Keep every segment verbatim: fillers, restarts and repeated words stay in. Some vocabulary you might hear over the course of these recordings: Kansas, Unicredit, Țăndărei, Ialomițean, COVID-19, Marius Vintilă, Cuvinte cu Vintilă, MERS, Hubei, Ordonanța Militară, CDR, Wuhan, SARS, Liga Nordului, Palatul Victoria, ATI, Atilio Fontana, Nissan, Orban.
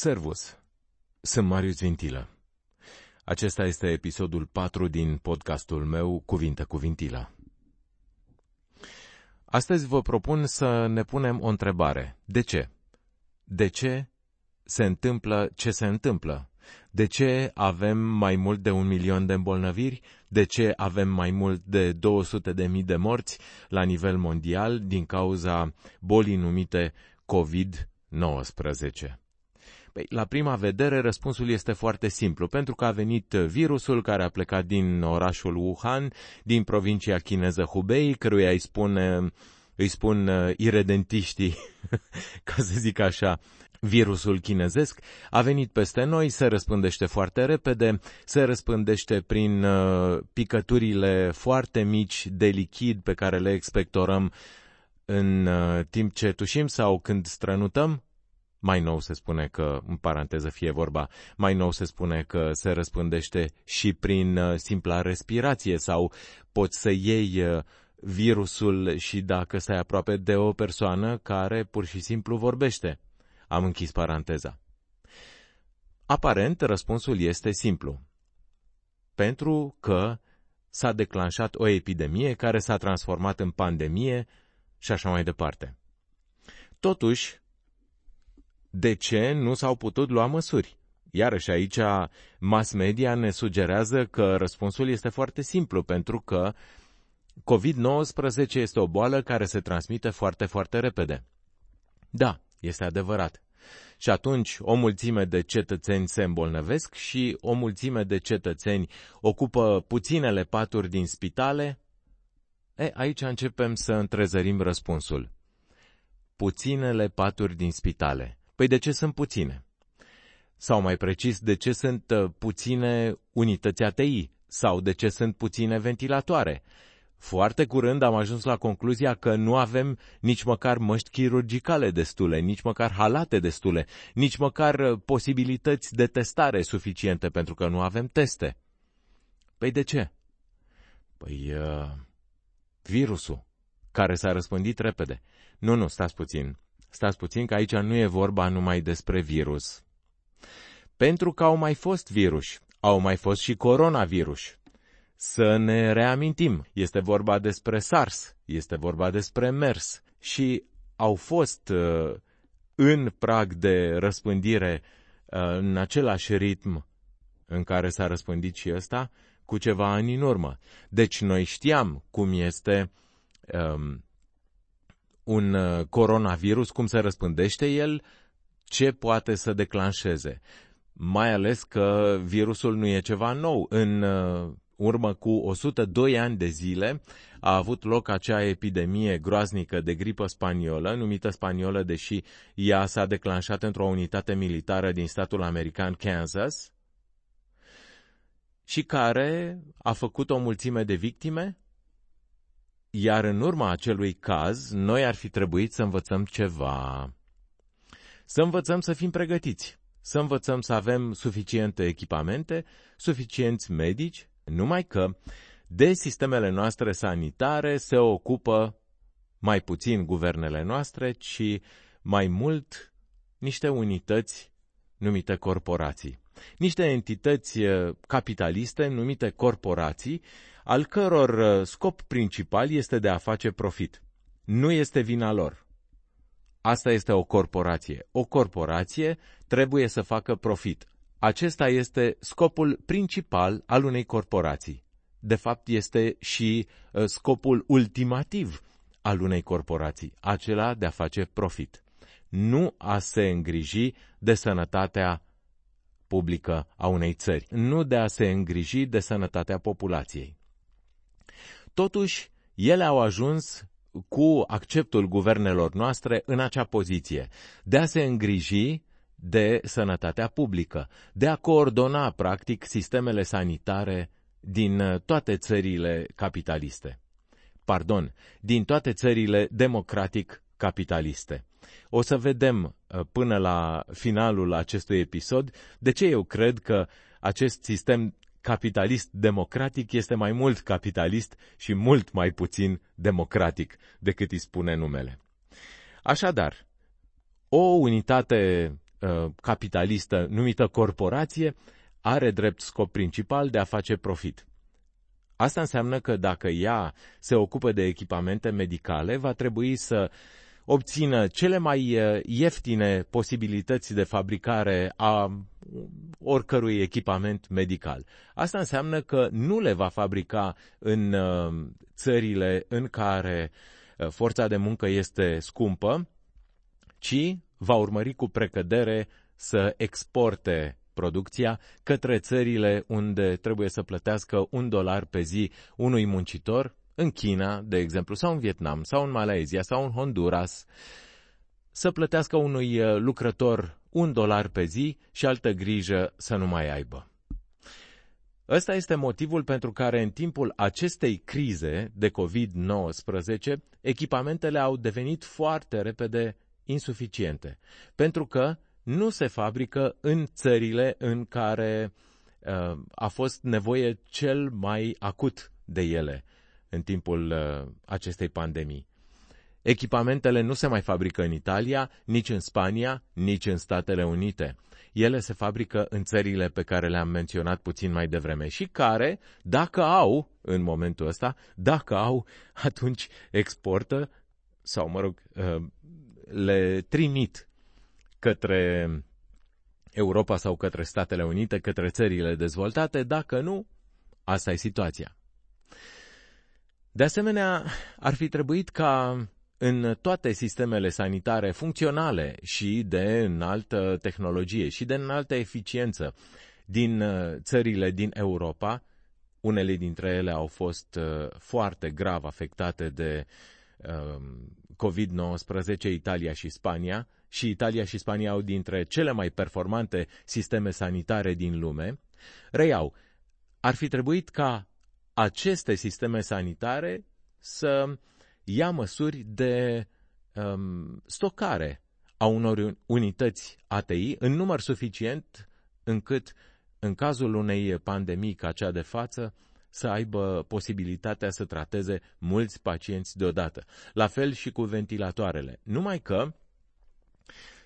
Servus! Sunt Marius Vintilă. Acesta este episodul patru din podcastul meu Cuvinte cu Vintilă. Astăzi vă propun să ne punem o întrebare. De ce? De ce se întâmplă ce se întâmplă? De ce avem mai mult de un milion de îmbolnăviri? De ce avem mai mult de două sute de mii de morți la nivel mondial din cauza bolii numite covid nouăsprezece? Păi, la prima vedere, răspunsul este foarte simplu, pentru că a venit virusul care a plecat din orașul Wuhan, din provincia chineză Hubei, căruia îi spune, îi spun iredentiștii, ca să zic așa, virusul chinezesc. A venit peste noi, se răspândește foarte repede, se răspândește prin picăturile foarte mici de lichid pe care le expectorăm în timp ce tușim sau când strănutăm. Mai nou se spune că, în paranteză fie vorba, mai nou se spune că se răspândește și prin simpla respirație sau poți să iei virusul și dacă stai aproape de o persoană care pur și simplu vorbește. Am închis paranteza. Aparent, răspunsul este simplu. Pentru că s-a declanșat o epidemie care s-a transformat în pandemie și așa mai departe. Totuși, de ce nu s-au putut lua măsuri? Iarăși aici mass media ne sugerează că răspunsul este foarte simplu, pentru că covid nouăsprezece este o boală care se transmite foarte, foarte repede. Da, este adevărat. Și atunci o mulțime de cetățeni se îmbolnăvesc și o mulțime de cetățeni ocupă puținele paturi din spitale. E, aici începem să întrezărim răspunsul. Puținele paturi din spitale. Păi de ce sunt puține? Sau mai precis, de ce sunt puține unități A T I? Sau de ce sunt puține ventilatoare? Foarte curând am ajuns la concluzia că nu avem nici măcar măști chirurgicale destule, nici măcar halate destule, nici măcar posibilități de testare suficiente, pentru că nu avem teste. Păi de ce? Păi uh, virusul care s-a răspândit repede. Nu, nu, stați puțin. Stați puțin că aici nu e vorba numai despre virus. Pentru că au mai fost viruși, au mai fost și coronavirus. Să ne reamintim, este vorba despre SARS, este vorba despre MERS și au fost uh, în prag de răspândire uh, în același ritm în care s-a răspândit și ăsta cu ceva ani în urmă. Deci noi știam cum este uh, un coronavirus, cum se răspândește el, ce poate să declanșeze. Mai ales că virusul nu e ceva nou. În uh, urmă cu o sută doi ani de zile a avut loc acea epidemie groaznică de gripă spaniolă, numită spaniolă, deși ea s-a declanșat într-o unitate militară din statul american Kansas și care a făcut o mulțime de victime, iar în urma acelui caz noi ar fi trebuit să învățăm ceva. Să învățăm să fim pregătiți, să învățăm să avem suficiente echipamente, suficienți medici. Numai că de sistemele noastre sanitare se ocupă mai puțin guvernele noastre, ci mai mult niște unități numite corporații. Niște entități capitaliste numite corporații, al căror scop principal este de a face profit. Nu este vina lor. Asta este o corporație. O corporație trebuie să facă profit. Acesta este scopul principal al unei corporații. De fapt, este și scopul ultimativ al unei corporații, acela de a face profit. Nu a se îngriji de sănătatea publică a unei țări, nu de a se îngriji de sănătatea populației. Totuși, ele au ajuns cu acceptul guvernelor noastre în acea poziție, de a se îngriji de sănătatea publică, de a coordona, practic, sistemele sanitare din toate țările capitaliste. Pardon, din toate țările democratic-capitaliste. O să vedem până la finalul acestui episod de ce eu cred că acest sistem capitalist-democratic este mai mult capitalist și mult mai puțin democratic decât îi spune numele. Așadar, o unitate uh, capitalistă numită corporație are drept scop principal de a face profit. Asta înseamnă că dacă ea se ocupă de echipamente medicale, va trebui să obțină cele mai ieftine posibilități de fabricare a oricărui echipament medical. Asta înseamnă că nu le va fabrica în țările în care forța de muncă este scumpă, ci va urmări cu precădere să exporte producția către țările unde trebuie să plătească un dolar pe zi unui muncitor, în China, de exemplu, sau în Vietnam, sau în Malaysia, sau în Honduras, să plătească unui lucrător un dolar pe zi și altă grijă să nu mai aibă. Ăsta este motivul pentru care în timpul acestei crize de covid nouăsprezece, echipamentele au devenit foarte repede insuficiente, pentru că nu se fabrică în țările în care uh, a fost nevoie cel mai acut de ele în timpul uh, acestei pandemii. Echipamentele nu se mai fabrică în Italia, nici în Spania, nici în Statele Unite. Ele se fabrică în țările pe care le-am menționat puțin mai devreme și care, dacă au, în momentul ăsta, dacă au, atunci exportă sau, mă rog, uh, le trimit către Europa sau către Statele Unite, către țările dezvoltate. Dacă nu, asta e situația. De asemenea, ar fi trebuit ca în toate sistemele sanitare funcționale și de înaltă tehnologie și de înaltă eficiență din țările din Europa, unele dintre ele au fost foarte grav afectate de covid nouăsprezece, Italia și Spania, și Italia și Spania au dintre cele mai performante sisteme sanitare din lume. Reiau, ar fi trebuit ca aceste sisteme sanitare să ia măsuri de um, stocare a unor unități A T I în număr suficient încât, în cazul unei pandemii ca cea de față, să aibă posibilitatea să trateze mulți pacienți deodată. La fel și cu ventilatoarele. Numai că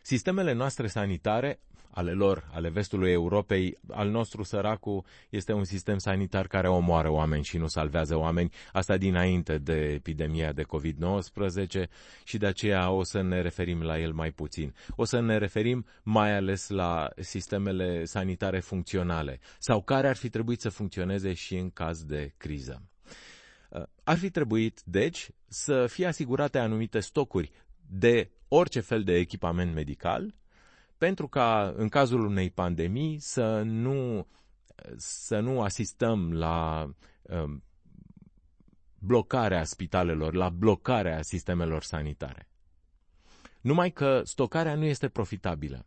sistemele noastre sanitare, ale lor, ale vestului Europei, al nostru săracu, este un sistem sanitar care omoară oameni și nu salvează oameni. Asta dinainte de epidemia de covid nouăsprezece și de aceea o să ne referim la el mai puțin. O să ne referim mai ales la sistemele sanitare funcționale sau care ar fi trebuit să funcționeze și în caz de criză. Ar fi trebuit, deci, să fie asigurate anumite stocuri de orice fel de echipament medical, pentru ca în cazul unei pandemii să nu, să nu asistăm la uh, blocarea spitalelor, la blocarea sistemelor sanitare. Numai că stocarea nu este profitabilă.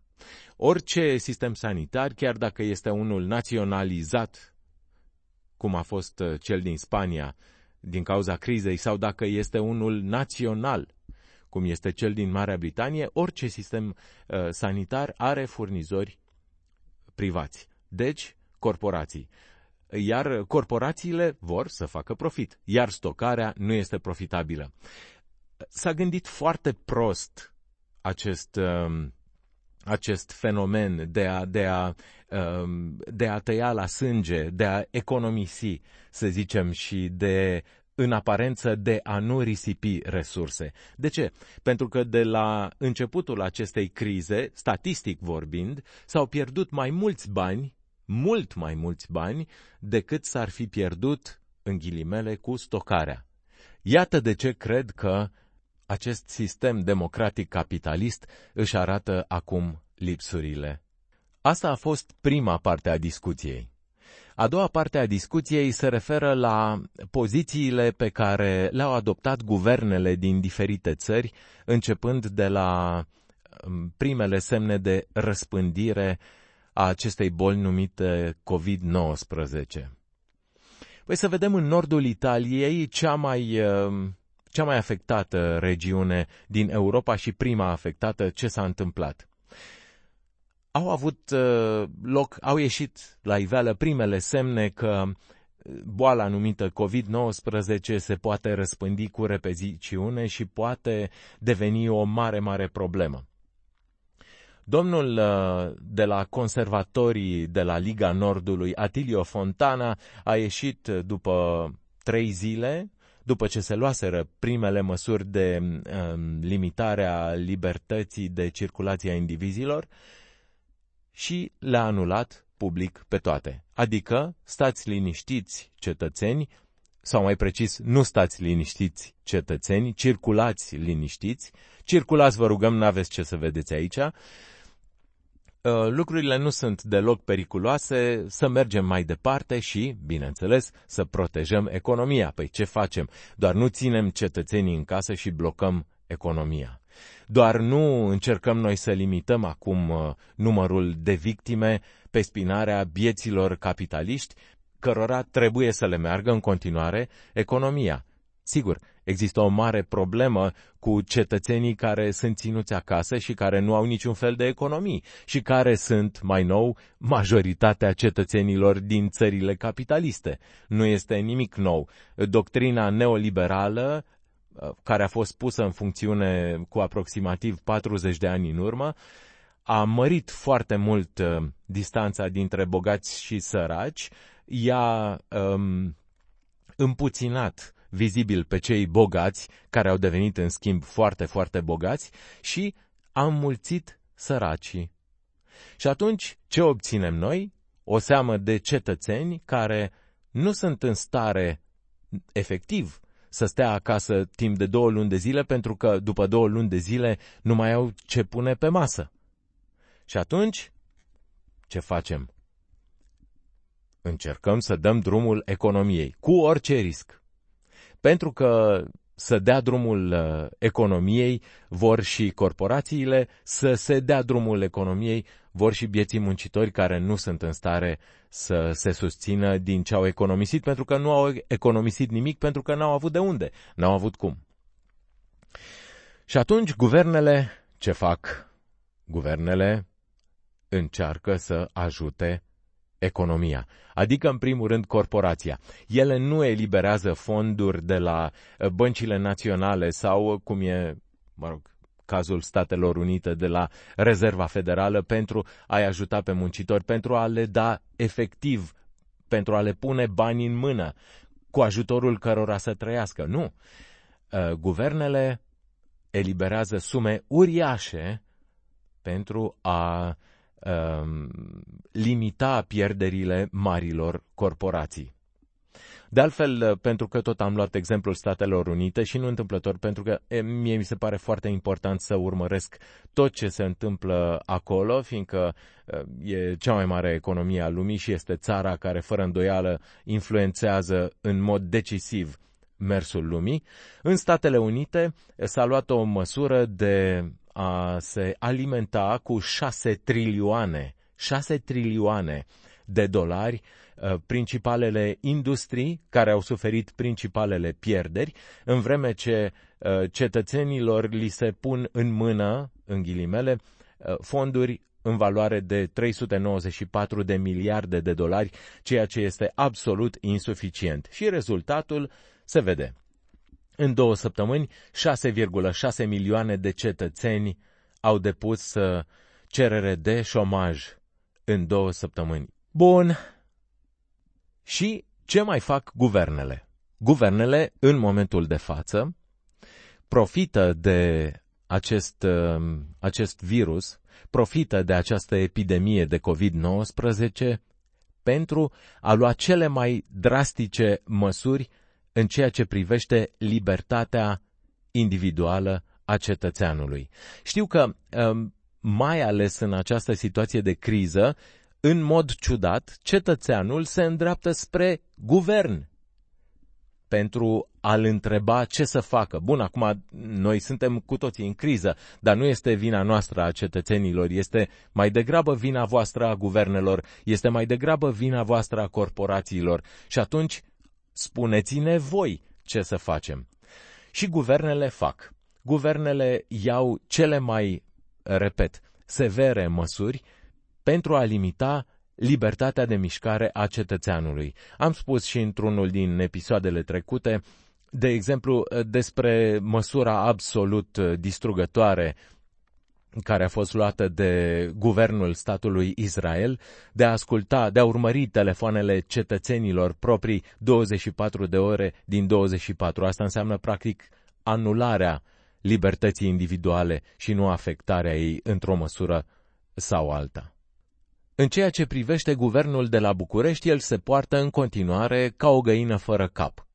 Orice sistem sanitar, chiar dacă este unul naționalizat, cum a fost cel din Spania din cauza crizei, sau dacă este unul național, cum este cel din Marea Britanie, orice sistem uh, sanitar are furnizori privați, deci corporații. Iar corporațiile vor să facă profit, iar stocarea nu este profitabilă. S-a gândit foarte prost acest, uh, acest fenomen de a, de, a, uh, de a tăia la sânge, de a economisi, să zicem, și de... în aparență de a nu risipi resurse. De ce? Pentru că de la începutul acestei crize, statistic vorbind, s-au pierdut mai mulți bani, mult mai mulți bani, decât s-ar fi pierdut, în ghilimele, cu stocarea. Iată de ce cred că acest sistem democratic capitalist își arată acum lipsurile. Asta a fost prima parte a discuției. A doua parte a discuției se referă la pozițiile pe care le-au adoptat guvernele din diferite țări, începând de la primele semne de răspândire a acestei boli numite covid nouăsprezece. Păi să vedem în nordul Italiei, cea mai, cea mai afectată regiune din Europa și prima afectată, ce s-a întâmplat. Au avut loc, au ieșit la iveală primele semne că boala numită covid nouăsprezece se poate răspândi cu repeziciune și poate deveni o mare, mare problemă. Domnul de la conservatorii de la Liga Nordului, Atilio Fontana, a ieșit după trei zile, după ce se luaseră primele măsuri de uh, limitare a libertății de circulație a indivizilor, și le-a anulat public pe toate. Adică, stați liniștiți, cetățeni, sau mai precis, nu stați liniștiți, cetățeni, circulați liniștiți, circulați, vă rugăm, n-aveți ce să vedeți aici. Uh, lucrurile nu sunt deloc periculoase, să mergem mai departe și, bineînțeles, să protejăm economia. Păi ce facem? Doar nu ținem cetățenii în casă și blocăm economia. Doar nu încercăm noi să limităm acum uh, numărul de victime pe spinarea bieților capitaliști, cărora trebuie să le meargă în continuare economia. Sigur, există o mare problemă cu cetățenii care sunt ținuți acasă și care nu au niciun fel de economii și care sunt, mai nou, majoritatea cetățenilor din țările capitaliste. Nu este nimic nou. Doctrina neoliberală, care a fost pusă în funcțiune cu aproximativ patruzeci de ani în urmă, a mărit foarte mult distanța dintre bogați și săraci, i-a um, împuținat vizibil pe cei bogați, care au devenit în schimb foarte, foarte bogați, și a înmulțit săracii. Și atunci, ce obținem noi? O seamă de cetățeni care nu sunt în stare, efectiv, să stea acasă timp de două luni de zile, pentru că după două luni de zile nu mai au ce pune pe masă. Și atunci, ce facem? Încercăm să dăm drumul economiei, cu orice risc. Pentru că să dea drumul economiei vor și corporațiile, să se dea drumul economiei vor și bieții muncitori care nu sunt în stare să se susțină din ce au economisit, pentru că nu au economisit nimic, pentru că n-au avut de unde, n-au avut cum. Și atunci guvernele ce fac? Guvernele încearcă să ajute economia, adică în primul rând corporația. Ele nu eliberează fonduri de la băncile naționale sau, cum e, mă rog, cazul Statelor Unite, de la Rezerva Federală, pentru a-i ajuta pe muncitori, pentru a le da efectiv, pentru a le pune bani în mână, cu ajutorul cărora să trăiască. Nu. Guvernele eliberează sume uriașe pentru a limita pierderile marilor corporații. De altfel, pentru că tot am luat exemplul Statelor Unite și nu întâmplător, pentru că mie mi se pare foarte important să urmăresc tot ce se întâmplă acolo, fiindcă e cea mai mare economie a lumii și este țara care, fără îndoială, influențează în mod decisiv mersul lumii. În Statele Unite s-a luat o măsură de a se alimenta cu șase trilioane de dolari principalele industrii care au suferit principalele pierderi, în vreme ce cetățenilor li se pun în mână, în ghilimele, fonduri în valoare de trei sute nouăzeci și patru de miliarde de dolari, ceea ce este absolut insuficient. Și rezultatul se vede. În două săptămâni, șase virgulă șase milioane de cetățeni au depus cerere de șomaj în două săptămâni. Bun. Și ce mai fac guvernele? Guvernele, în momentul de față, profită de acest, acest virus, profită de această epidemie de covid nouăsprezece pentru a lua cele mai drastice măsuri în ceea ce privește libertatea individuală a cetățeanului. Știu că, mai ales în această situație de criză, în mod ciudat, cetățeanul se îndreaptă spre guvern pentru a-l întreba ce să facă. Bun, acum noi suntem cu toții în criză, dar nu este vina noastră a cetățenilor, este mai degrabă vina voastră a guvernelor, este mai degrabă vina voastră a corporațiilor. Și atunci, spuneți-ne voi ce să facem. Și guvernele fac. Guvernele iau cele mai, repet, severe măsuri pentru a limita libertatea de mișcare a cetățeanului. Am spus și într-unul din episoadele trecute, de exemplu, despre măsura absolut distrugătoare care a fost luată de guvernul statului Israel, de a asculta, de a urmări telefoanele cetățenilor proprii douăzeci și patru de ore din douăzeci și patru. Asta înseamnă, practic, anularea libertății individuale și nu afectarea ei într-o măsură sau alta. În ceea ce privește guvernul de la București, el se poartă în continuare ca o găină fără cap.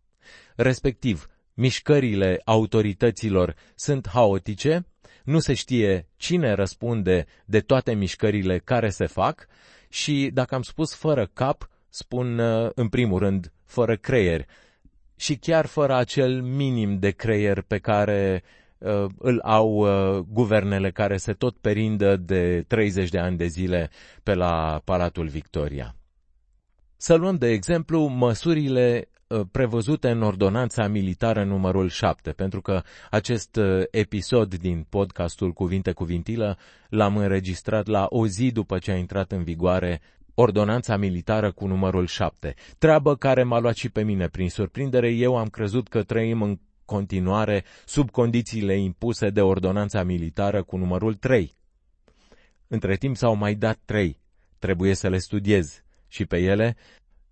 Respectiv, mișcările autorităților sunt haotice, nu se știe cine răspunde de toate mișcările care se fac și, dacă am spus fără cap, spun în primul rând fără creier și chiar fără acel minim de creier pe care uh, îl au uh, guvernele care se tot perindă de treizeci de ani de zile pe la Palatul Victoria. Să luăm de exemplu măsurile prevăzute în Ordonanța Militară numărul șapte, pentru că acest episod din podcastul Cuvinte cu Vintilă l-am înregistrat la o zi după ce a intrat în vigoare Ordonanța Militară cu numărul șapte, treabă care m-a luat și pe mine prin surprindere. Eu am crezut că trăim în continuare sub condițiile impuse de Ordonanța Militară cu numărul trei. Între timp s-au mai dat trei, trebuie să le studiez și pe ele,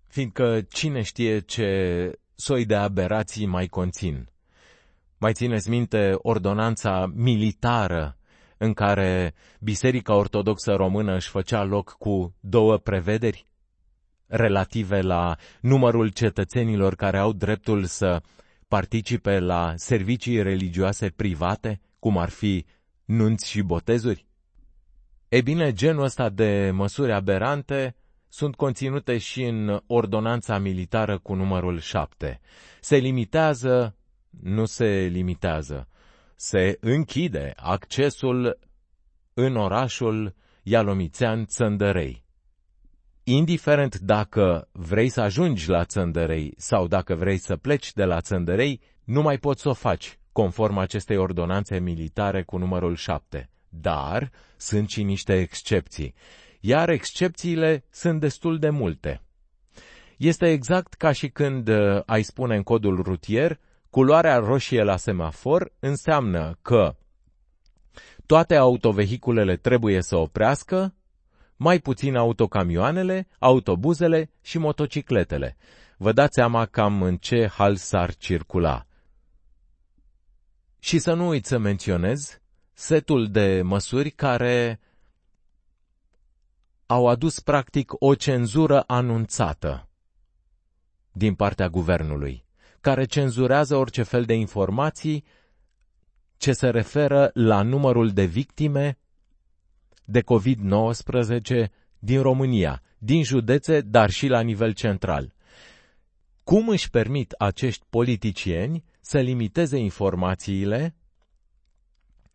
fiindcă cine știe ce soi de aberații mai conțin. Mai țineți minte ordonanța militară în care Biserica Ortodoxă Română își făcea loc cu două prevederi relative la numărul cetățenilor care au dreptul să participe la servicii religioase private, cum ar fi nunți și botezuri? E bine, genul ăsta de măsuri aberante sunt conținute și în Ordonanța Militară cu numărul șapte. Se limitează, nu se limitează, se închide accesul în orașul Ialomițean Țăndărei. Indiferent dacă vrei să ajungi la Țăndărei sau dacă vrei să pleci de la Țăndărei, nu mai poți să o faci, conform acestei Ordonanțe Militare cu numărul șapte. Dar sunt și niște excepții, iar excepțiile sunt destul de multe. Este exact ca și când ai spune în codul rutier, culoarea roșie la semafor înseamnă că toate autovehiculele trebuie să oprească, mai puțin autocamioanele, autobuzele și motocicletele. Vă dați seama cam în ce hal s-ar circula. Și să nu uit să menționez setul de măsuri care au adus practic o cenzură anunțată din partea guvernului, care cenzurează orice fel de informații ce se referă la numărul de victime de covid nouăsprezece din România, din județe, dar și la nivel central. Cum își permit acești politicieni să limiteze informațiile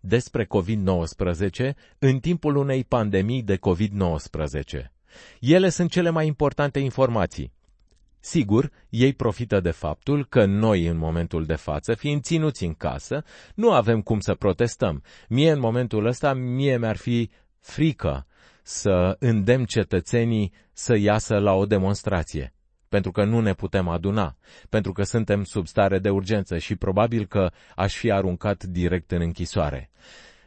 despre covid nouăsprezece în timpul unei pandemii de covid nouăsprezece? Ele sunt cele mai importante informații. Sigur, ei profită de faptul că noi în momentul de față, fiind ținuți în casă, nu avem cum să protestăm. Mie în momentul ăsta, mie mi-ar fi frică să îndemn cetățenii să iasă la o demonstrație, pentru că nu ne putem aduna, pentru că suntem sub stare de urgență și probabil că aș fi aruncat direct în închisoare.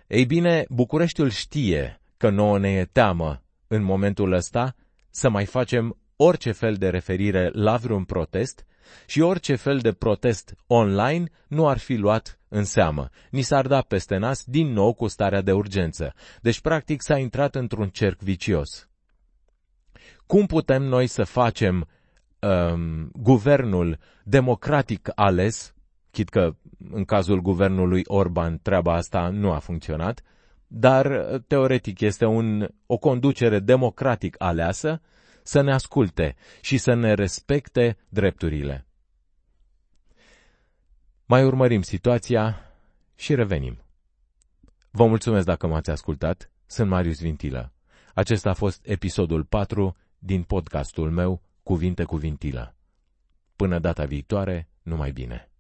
Ei bine, Bucureștiul știe că nouă ne e teamă în momentul ăsta să mai facem orice fel de referire la vreun protest și orice fel de protest online nu ar fi luat în seamă. Ni s-ar da peste nas din nou cu starea de urgență. Deci, practic, s-a intrat într-un cerc vicios. Cum putem noi să facem guvernul democratic ales, chit că în cazul guvernului Orban treaba asta nu a funcționat, dar teoretic este un, o conducere democratic aleasă, să ne asculte și să ne respecte drepturile? Mai urmărim situația și revenim. Vă mulțumesc dacă m-ați ascultat, sunt Marius Vintilă. Acesta a fost episodul patru din podcastul meu Cuvinte cu Vintilă. Până data viitoare, numai bine!